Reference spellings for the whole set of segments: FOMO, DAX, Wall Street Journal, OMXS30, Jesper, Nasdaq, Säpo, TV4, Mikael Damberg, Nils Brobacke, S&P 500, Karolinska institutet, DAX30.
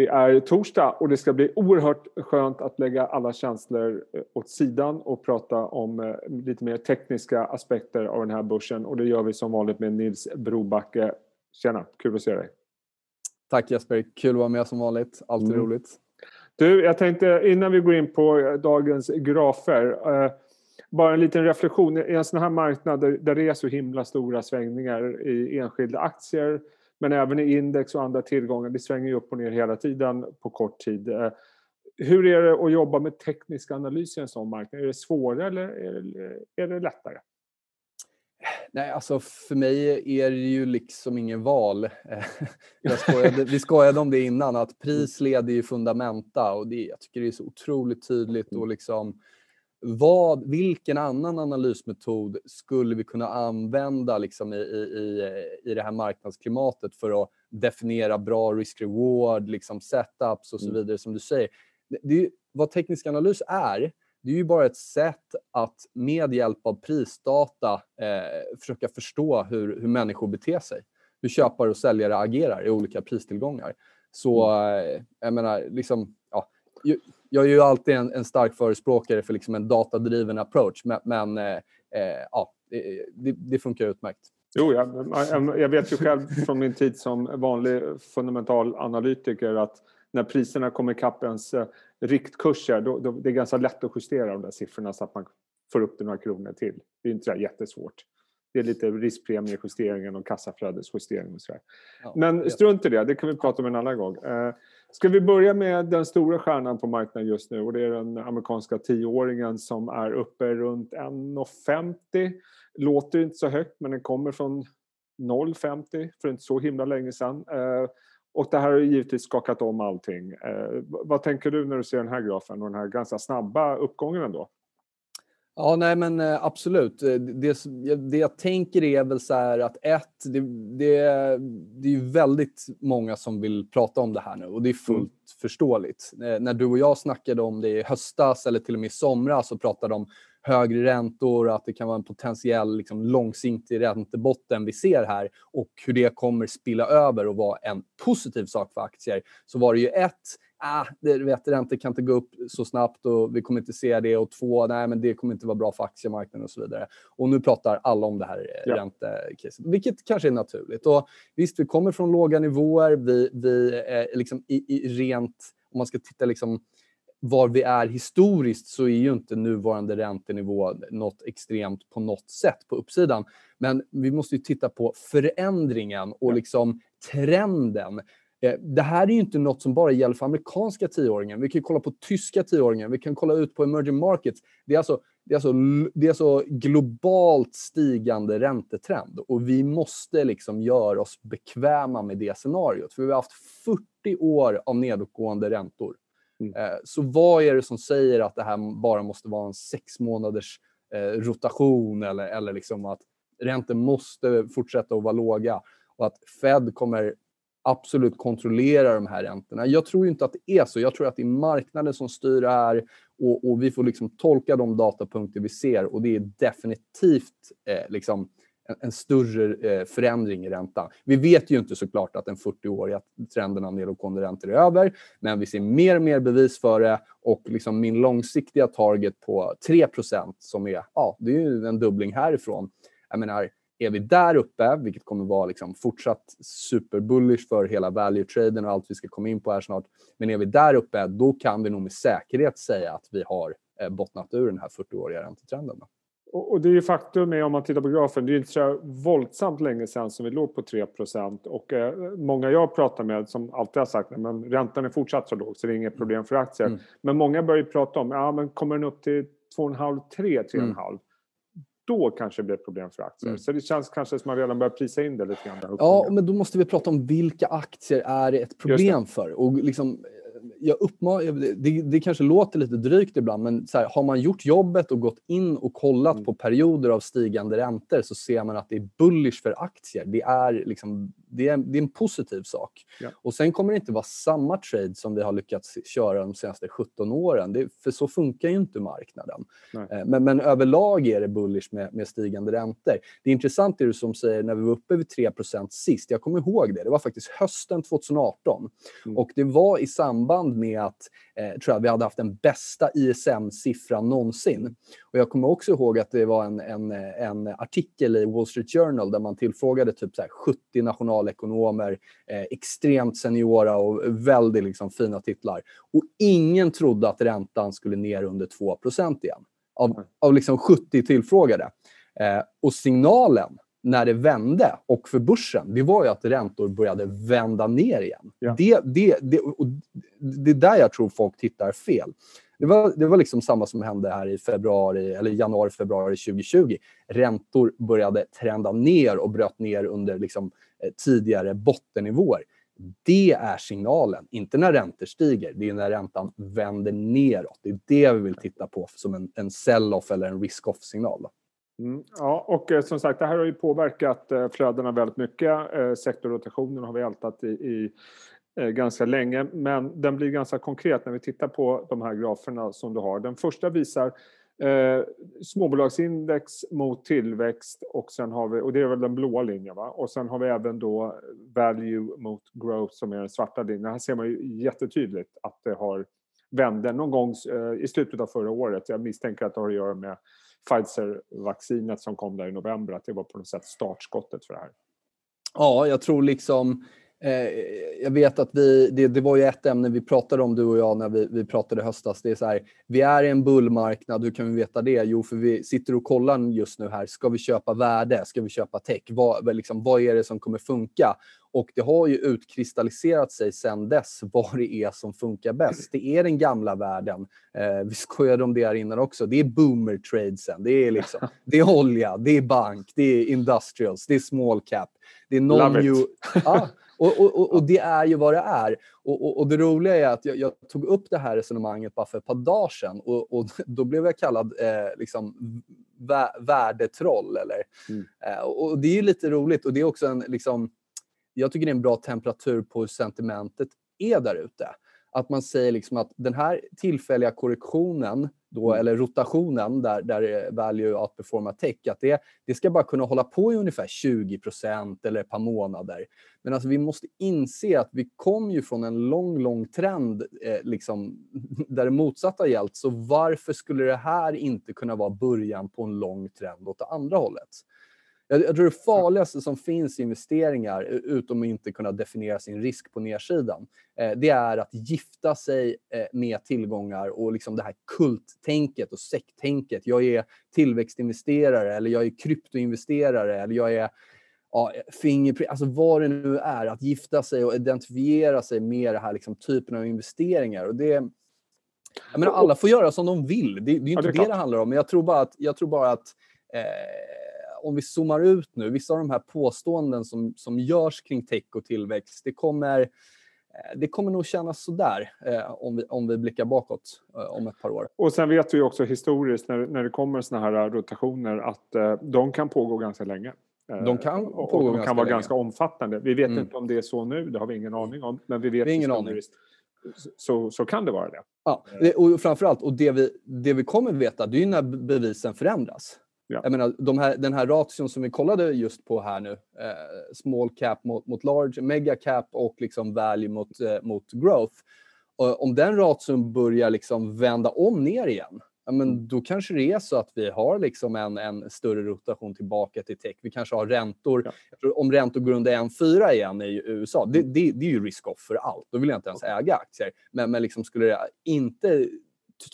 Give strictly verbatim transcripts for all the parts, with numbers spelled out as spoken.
Det är torsdag och det ska bli oerhört skönt att lägga alla känslor åt sidan och prata om lite mer tekniska aspekter av den här börsen. Och det gör vi som vanligt med Nils Brobacke. Tjena, kul att se dig. Tack Jesper, kul att vara med som vanligt. Alltid mm. roligt. Du, jag tänkte innan vi går in på dagens grafer, bara en liten reflektion. I en sån här marknad där det är så himla stora svängningar i enskilda aktier, men även i index och andra tillgångar. Det svänger ju upp och ner hela tiden på kort tid. Hur är det att jobba med teknisk analys i en sån marknad? Är det svårare eller är det, är det lättare? Nej, alltså för mig är det ju liksom ingen val. Jag skojade, vi skojade om det innan, att pris leder ju fundamenta. Och det, jag tycker det är så otroligt tydligt. Och liksom, vad, vilken annan analysmetod skulle vi kunna använda liksom i, i, i det här marknadsklimatet för att definiera bra risk-reward, liksom setups och så vidare, som du säger. Det är, vad teknisk analys är, det är ju bara ett sätt att med hjälp av prisdata eh, försöka förstå hur, hur människor beter sig. Hur köpare och säljare agerar i olika pristillgångar. Så eh, jag menar, liksom, ja... Ju, Jag är ju alltid en, en stark förespråkare för liksom en datadriven approach. Men, men eh, eh, ja, det, det funkar utmärkt. Jo, jag, jag vet ju själv från min tid som vanlig fundamental analytiker att när priserna kommer ikapp ens riktkurser, då, då, det är ganska lätt att justera de där siffrorna så att man får upp det några kronor till. Det är inte så jättesvårt. Det är lite riskpremiejusteringen och kassaflödesjustering och sådär. Ja, men strunt i det, det kan vi prata om en annan gång. Ska vi börja med den stora stjärnan på marknaden just nu, och det är den amerikanska tioåringen som är uppe runt en komma femtio. Låter inte så högt, men den kommer från noll komma femtio för inte så himla länge sedan. Och det här har givetvis skakat om allting. Vad tänker du när du ser den här grafen och den här ganska snabba uppgången ändå? Ja, nej men absolut. Det, det jag tänker är väl så här att ett, det, det, det är väldigt många som vill prata om det här nu, och det är fullt mm. förståeligt. När du och jag snackade om det i höstas eller till och med i somras, så pratade om högre räntor och att det kan vara en potentiell liksom, långsiktig räntebotten vi ser här och hur det kommer spilla över och vara en positiv sak för aktier. Så var det ju ett, ah, det vet jag inte, kan inte gå upp så snabbt och vi kommer inte se det, och två, nej men det kommer inte vara bra för aktiemarknaden och så vidare. Och nu pratar alla om det här ja. räntecaset, vilket kanske är naturligt. Och visst, vi kommer från låga nivåer, vi, vi eh, liksom i, i rent, om man ska titta liksom var vi är historiskt, så är ju inte nuvarande räntenivå något extremt på något sätt på uppsidan. Men vi måste ju titta på förändringen och liksom trenden. Det här är ju inte något som bara gäller för amerikanska tioåringen. Vi kan kolla på tyska tioåringen. Vi kan kolla ut på emerging markets. Det är alltså, det är alltså, det är så globalt stigande räntetrend. Och vi måste liksom göra oss bekväma med det scenariot. För vi har haft fyrtio år av nedåtgående räntor. Mm. Så vad är det som säger att det här bara måste vara en sex månaders eh, rotation eller, eller liksom att räntor måste fortsätta att vara låga och att Fed kommer absolut kontrollera de här räntorna? Jag tror ju inte att det är så. Jag tror att det är marknaden som styr det här, och, och vi får liksom tolka de datapunkter vi ser, och det är definitivt eh, liksom en, en större eh, förändring i räntan. Vi vet ju inte såklart att den fyrtioåriga trenden av nedåtgående räntor är över, men vi ser mer och mer bevis för det, och liksom min långsiktiga target på tre procent som är, ja, det är ju en dubbling härifrån. Jag menar, är vi där uppe, vilket kommer vara liksom fortsatt superbullish för hela value-traden och allt vi ska komma in på här snart, men är vi där uppe, då kan vi nog med säkerhet säga att vi har bottnat ur den här fyrtioåriga räntetrenden då. Och det är ju faktum är, om man tittar på grafen, det är inte så våldsamt länge sedan som vi låg på tre procent. Och eh, många jag pratar med som alltid har sagt att räntan är fortsatt så låg så det är inget problem för aktier. Mm. Men många börjar prata om, ja men kommer den upp till två komma fem till tre komma fem mm. då kanske det blir ett problem för aktier. Mm. Så det känns kanske som att man redan börjar prisa in det lite grann. Ja, men då måste vi prata om vilka aktier är ett problem för. Och liksom... Jag uppmanar, det, det kanske låter lite drygt ibland, men så här, har man gjort jobbet och gått in och kollat mm. på perioder av stigande räntor, så ser man att det är bullish för aktier. Det är liksom det är, det är en positiv sak. Ja. Och sen kommer det inte vara samma trade som vi har lyckats köra de senaste sjutton åren. Det, för så funkar ju inte marknaden. Eh, men, men överlag är det bullish med, med stigande räntor. Det är intressant är det som säger när vi var uppe vid tre procent sist. Jag kommer ihåg det. Det var faktiskt hösten tjugo arton. Mm. Och det var i samband med att eh, tror jag, vi hade haft den bästa I S M-siffran någonsin. Och jag kommer också ihåg att det var en, en, en artikel i Wall Street Journal där man tillfrågade typ så här sjuttio nationalekonomer, eh, extremt seniora och väldigt liksom fina titlar. Och ingen trodde att räntan skulle ner under två procent igen. Av, av liksom sjuttio tillfrågade. Eh, och signalen när det vände och för börsen, det var ju att räntor började vända ner igen. Ja. Det, det, det, och det är där jag tror folk tittar fel. Det var, det var liksom samma som hände här i februari eller januari, februari tjugo tjugo. Räntor började trenda ner och bröt ner under liksom, eh, tidigare bottennivåer. Det är signalen, inte när räntor stiger. Det är när räntan vänder neråt. Det är det vi vill titta på som en, en sell-off eller en risk-off-signal. Mm, ja, och eh, som sagt, det här har ju påverkat eh, flödena väldigt mycket. Eh, sektorrotationen har vi ältat i... i ganska länge, men den blir ganska konkret när vi tittar på de här graferna som du har. Den första visar eh, småbolagsindex mot tillväxt och sen har vi, och det är väl den blåa linjen va, och sen har vi även då value mot growth som är den svarta linjen. Här ser man ju jättetydligt att det har vänt någon gång eh, i slutet av förra året. Jag misstänker att det har att göra med Pfizer-vaccinet som kom där i november, att det var på något sätt startskottet för det här. Ja, jag tror liksom jag vet att vi, det, det var ju ett ämne vi pratade om du och jag när vi, vi pratade höstas. Det är så här, vi är i en bullmarknad, hur kan vi veta det? Jo, för vi sitter och kollar just nu här, ska vi köpa värde? Ska vi köpa tech? Vad, liksom, vad är det som kommer funka? Och det har ju utkristalliserat sig sedan dess vad det är som funkar bäst. Det är den gamla världen. Eh, vi skojade om det här innan också. Det är boomer tradesen. Det är liksom, det är olja, det är bank, det är industrials, det är small cap. Det är non-new... Ah, och, och, och, och det är ju vad det är. Och, och, och det roliga är att jag, jag tog upp det här resonemanget bara för ett par dagar sedan. Och, och då blev jag kallad eh, liksom vä- värdetroll. Eller? Mm. Eh, och det är ju lite roligt. Och det är också en... Liksom, jag tycker det är en bra temperatur på hur sentimentet är där ute. Att man säger liksom att den här tillfälliga korrektionen då, eller rotationen där, där value outperformar tech, att det, det ska bara kunna hålla på i ungefär tjugo procent eller ett par månader. Men alltså vi måste inse att vi kom ju från en lång, lång trend eh, liksom, där det motsatta gällt. Så varför skulle det här inte kunna vara början på en lång trend åt det andra hållet? Jag tror det farligaste som finns i investeringar, utom att inte kunna definiera sin risk på nedsidan, det är att gifta sig med tillgångar och liksom det här kulttänket och sekttänket. Jag är tillväxtinvesterare eller jag är kryptoinvesterare eller jag är ja, fingerprint. Alltså vad det nu är, att gifta sig och identifiera sig med det här liksom typen av investeringar. Och det, jag menar, alla får göra som de vill. Det, det är ju inte ja, det, är det det handlar om. Men jag tror bara att... Jag tror bara att eh, om vi zoomar ut nu, vissa av de här påståenden som, som görs kring tech och tillväxt, det kommer, det kommer nog kännas sådär eh, om, vi, om vi blickar bakåt eh, om ett par år. Och sen vet vi också historiskt när, när det kommer såna här rotationer att eh, de kan pågå ganska länge. Eh, de kan pågå och, och de ganska kan vara länge. Ganska omfattande. Vi vet mm. inte om det är så nu, det har vi ingen aning om, men vi vet vi ingen historiskt. Aning. Så, så kan det vara det. Ja, och framförallt, och det vi, det vi kommer veta, det är ju när bevisen förändras. Ja. Jag menar, de här, den här ration som vi kollade just på här nu, eh, small cap mot, mot large, mega cap och liksom value mot, eh, mot growth. Och om den ration börjar liksom vända om ner igen, ja, men då kanske det är så att vi har liksom en, en större rotation tillbaka till tech. Vi kanske har räntor, ja. Om räntor går under en komma fyra igen i U S A, det, det, det är ju risk-off för allt. Då vill jag inte ens äga aktier. Men, men liksom skulle det inte...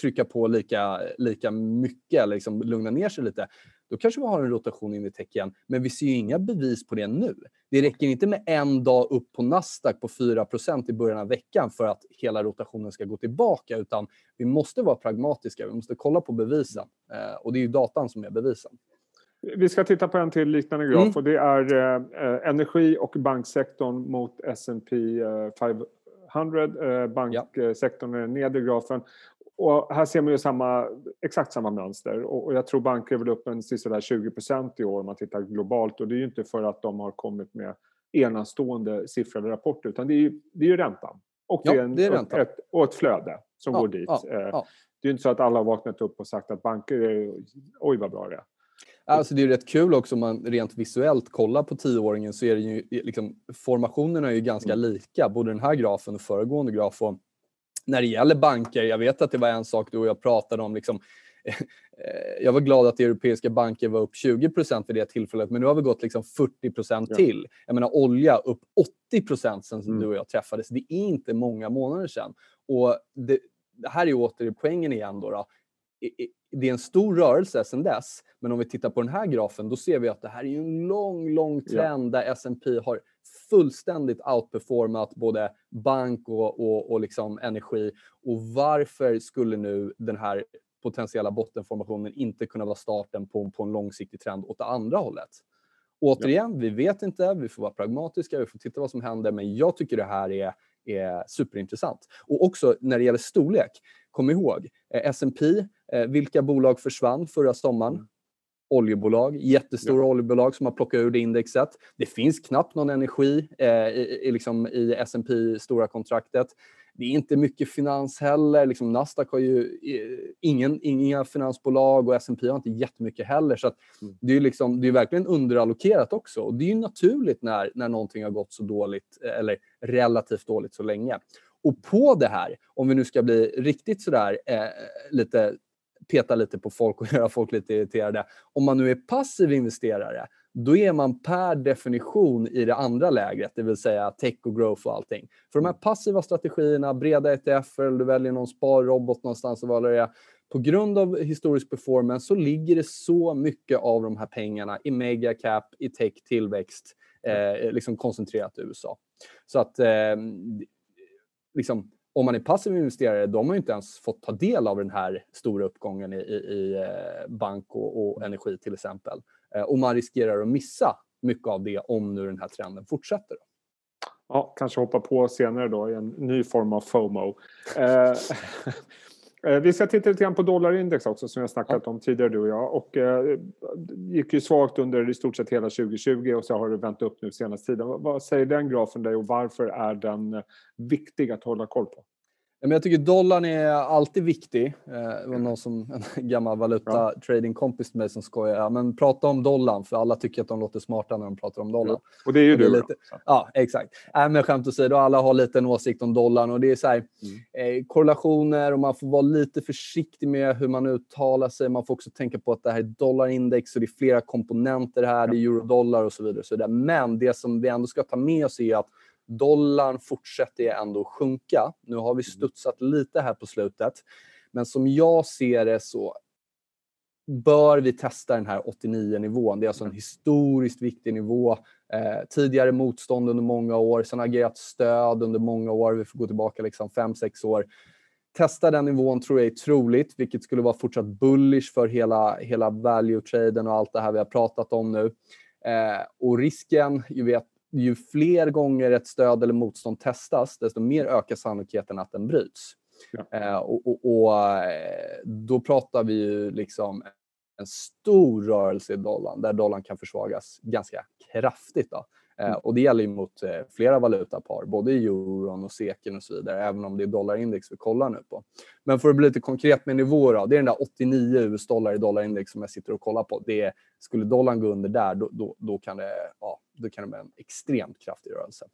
trycka på lika, lika mycket eller liksom lugna ner sig lite, då kanske vi har en rotation in i tech igen. Men vi ser ju inga bevis på det nu. Det räcker inte med en dag upp på Nasdaq på fyra procent i början av veckan för att hela rotationen ska gå tillbaka, utan vi måste vara pragmatiska. Vi måste kolla på bevisen. Och det är ju datan som är bevisen. Vi ska titta på en till liknande graf mm. och det är eh, energi och banksektorn mot S and P five hundred. Eh, banksektorn är den nedre grafen. Och här ser man ju samma, exakt samma mönster. Och, och jag tror banker är väl upp en sådär tjugo procent i år om man tittar globalt. Och det är ju inte för att de har kommit med enastående siffror eller rapporter, utan det är ju, det är ju räntan. Och det, ja, är en, det är räntan. Ett, och ett flöde som ja, går dit. Ja, ja. Det är inte så att alla har vaknat upp och sagt att banker är, oj vad bra det är. Alltså det är rätt kul också om man rent visuellt kollar på tioåringen, så är det ju liksom, formationerna är ju ganska mm. lika, både den här grafen och föregående graf. Och när det gäller banker, jag vet att det var en sak då jag pratade om liksom, jag var glad att europeiska banker var upp tjugo procent vid det tillfället, men nu har vi gått liksom fyrtio procent till. Jag menar olja upp åttio procent sen mm. du och jag träffades. Det är inte många månader sedan. Och det, det här är ju åter poängen igen då, då. Det är en stor rörelse sen dess, men om vi tittar på den här grafen, då ser vi att det här är ju en lång, lång trend där S and P har fullständigt outperformat både bank och, och, och liksom energi. Och varför skulle nu den här potentiella bottenformationen inte kunna vara starten på, på en långsiktig trend åt det andra hållet? Återigen, ja. Vi vet inte, vi får vara pragmatiska, vi får titta vad som händer, men jag tycker det här är, är superintressant. Och också när det gäller storlek, kom ihåg, eh, S and P, eh, vilka bolag försvann förra sommaren? Mm. Oljebolag, jättestora ja. oljebolag som har plockat ur det indexet. Det finns knappt någon energi eh, i, i, liksom i S and P stora kontraktet. Det är inte mycket finans heller. Liksom Nasdaq har ju ingen, inga finansbolag och S and P har inte jättemycket heller. Så att det är liksom, det är verkligen underallokerat också. Och det är ju naturligt när, när någonting har gått så dåligt eller relativt dåligt så länge. Och på det här, om vi nu ska bli riktigt sådär eh, lite, peta lite på folk och göra folk lite irriterade. Om man nu är passiv investerare, då är man per definition i det andra lägret, det vill säga tech och growth och allting. För de här passiva strategierna, breda E T F, eller du väljer någon sparrobot någonstans och vad det är, på grund av historisk performance så ligger det så mycket av de här pengarna i megacap, i tech, tillväxt, eh, liksom koncentrerat i U S A. Så att eh, liksom, om man är passiv investerare, de har ju inte ens fått ta del av den här stora uppgången i, i, i bank och, och energi till exempel. Och man riskerar att missa mycket av det om nu den här trenden fortsätter. Ja, kanske hoppa på senare då i en ny form av FOMO. eh, vi ska titta lite grann på dollarindex också som jag snackat ja. om tidigare du och jag. Och eh, gick ju svagt under i stort sett hela tjugo tjugo och så har det vänt upp nu senaste tiden. Vad, vad säger den grafen dig och varför är den viktig att hålla koll på? Men jag tycker dollarn är alltid viktig. Det var någon som, en gammal valuta-trading-kompis till mig som skojar. Men prata om dollarn, för alla tycker att de låter smarta när de pratar om dollarn. Ja, och det är ju det är du. Lite, ja, exakt. Äh, men skämt att säga, då alla har lite en åsikt om dollarn. Och det är så här, mm. eh, korrelationer och man får vara lite försiktig med hur man uttalar sig. Man får också tänka på att det här är dollarindex och det är flera komponenter här. Ja. Det är eurodollar och så vidare. Så där. Men det som vi ändå ska ta med oss är att dollarn fortsätter ändå sjunka. Nu har vi studsat lite här på slutet. Men som jag ser det så bör vi testa den här åttionio-nivån. Det är alltså en historiskt viktig nivå. Eh, tidigare motstånd under många år. Sen har agerat stöd under många år. Vi får gå tillbaka liksom fem sex år. Testa den nivån tror jag är troligt. Vilket skulle vara fortsatt bullish för hela, hela value-traden och allt det här vi har pratat om nu. Eh, och risken, ju vet ju fler gånger ett stöd eller motstånd testas, desto mer ökar sannolikheten att den bryts. Ja. Eh, och, och, och då pratar vi ju liksom en stor rörelse i dollarn, där dollarn kan försvagas ganska kraftigt. Då. Eh, mm. Och det gäller ju mot eh, flera valutapar, både euron och seken och så vidare, även om det är dollarindex vi kollar nu på. Men för att bli lite konkret med nivåer, då, det är den där åttionio U S-dollar i dollarindex som jag sitter och kollar på. Det är, skulle dollarn gå under där, då, då, då kan det... Ja, då kan det vara en extremt kraftig rörelse.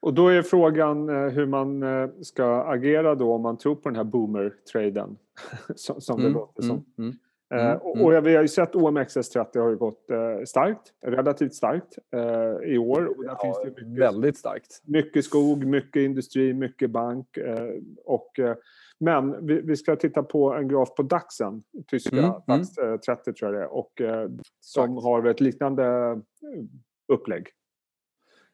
Och då är frågan hur man ska agera då om man tror på den här boomer-traden som det mm, låter som. Mm, mm, uh, och, och vi har ju sett O M X S trettio har ju gått uh, starkt, relativt starkt uh, i år. Och där ja, finns det mycket, väldigt starkt. Mycket skog, mycket industri, mycket bank. Uh, och, uh, men vi, vi ska titta på en graf på DAXen, tyska mm, DAX trettio tror jag det är, och uh, som starkt. Har ett liknande... Uh, upplägg.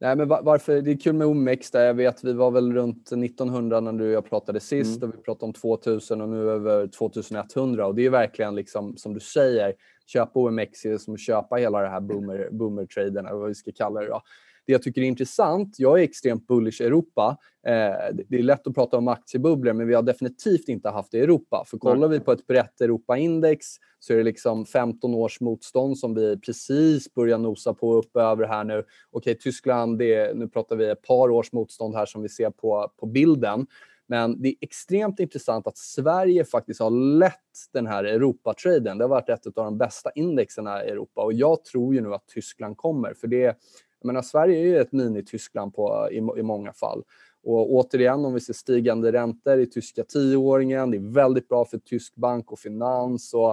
Nej, men varför? Det är kul med O M X där. Jag vet vi var väl runt nittonhundra när du och jag pratade sist mm. och vi pratade om tvåtusen och nu över tjugoett hundra och det är verkligen liksom som du säger, köpa O M X är som att köpa hela det här boomer, boomer traden eller vad vi ska kalla det då. Det jag tycker är intressant, jag är extremt bullish i Europa. Det är lätt att prata om aktiebubblor, men vi har definitivt inte haft det i Europa. För kollar vi på ett brett Europa-index så är det liksom femton års motstånd som vi precis börjar nosa på upp över här nu. Okej, Tyskland, det är, nu pratar vi ett par års motstånd här som vi ser på, på bilden. Men det är extremt intressant att Sverige faktiskt har lett den här Europa-traden. Det har varit ett av de bästa indexerna i Europa. Och jag tror ju nu att Tyskland kommer. För det, jag menar, Sverige är ju ett mini-Tyskland på, i, i många fall. Och återigen, om vi ser stigande räntor i tyska tioåringen. Det är väldigt bra för tysk bank och finans. Och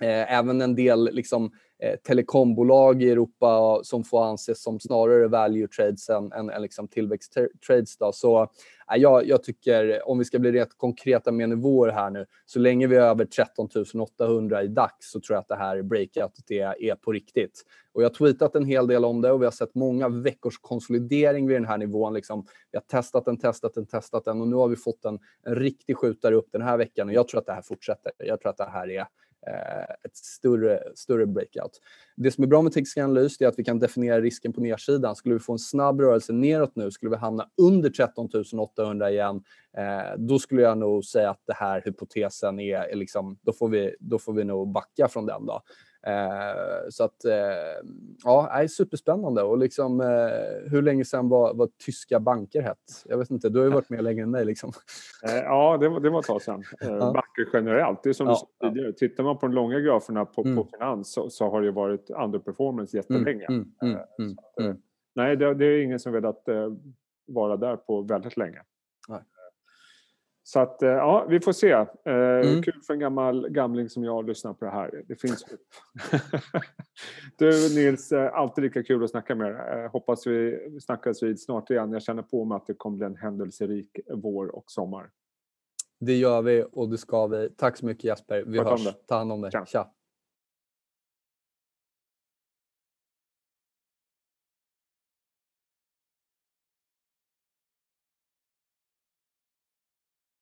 eh, även en del liksom, eh, telekombolag i Europa som får anses som snarare value trades än, än, än liksom tillväxttrades. Då. Så eh, jag, jag tycker, om vi ska bli rätt konkreta med nivåer här nu. Så länge vi är över tretton tusen åttahundra i DAX så tror jag att det här breakoutet är, är på riktigt. Och jag har tweetat en hel del om det och vi har sett många veckors konsolidering vid den här nivån. Liksom, vi har testat den, testat den, testat den och nu har vi fått en, en riktig skjutare upp den här veckan. Och jag tror att det här fortsätter. Jag tror att det här är eh, ett större, större breakout. Det som är bra med teknisk analys är att vi kan definiera risken på nedsidan. Skulle vi få en snabb rörelse neråt nu, skulle vi hamna under tretton tusen åttahundra igen. Eh, då skulle jag nog säga att det här hypotesen är, är liksom, då får vi, då får vi nog backa från den då. Eh, så att eh, ja, det är superspännande och liksom eh, hur länge sedan var, var tyska banker hett? Jag vet inte, du har ju varit med längre än mig liksom. eh, Ja, det var, det var ett tag sedan. eh, ja. Banker generellt, det är som ja, du tidigare. Ja. Tittar man på de långa graferna på, mm. på finans så, så har det ju varit underperformance jättelänge. mm, mm, mm, eh, mm, att, mm. Nej, det, det är ingen som vill att eh, vara där på väldigt länge. Nej. Så att, ja, vi får se. Eh, mm. Kul för en gammal gamling som jag lyssnar på det här. Det finns hopp. Du, Nils, alltid lika kul att snacka med er. Eh, hoppas vi snackas vid snart igen. Jag känner på mig att det kommer bli en händelserik vår och sommar. Det gör vi och det ska vi. Tack så mycket, Jesper. Vi hörs. Ta hand om dig. Tja. Tja.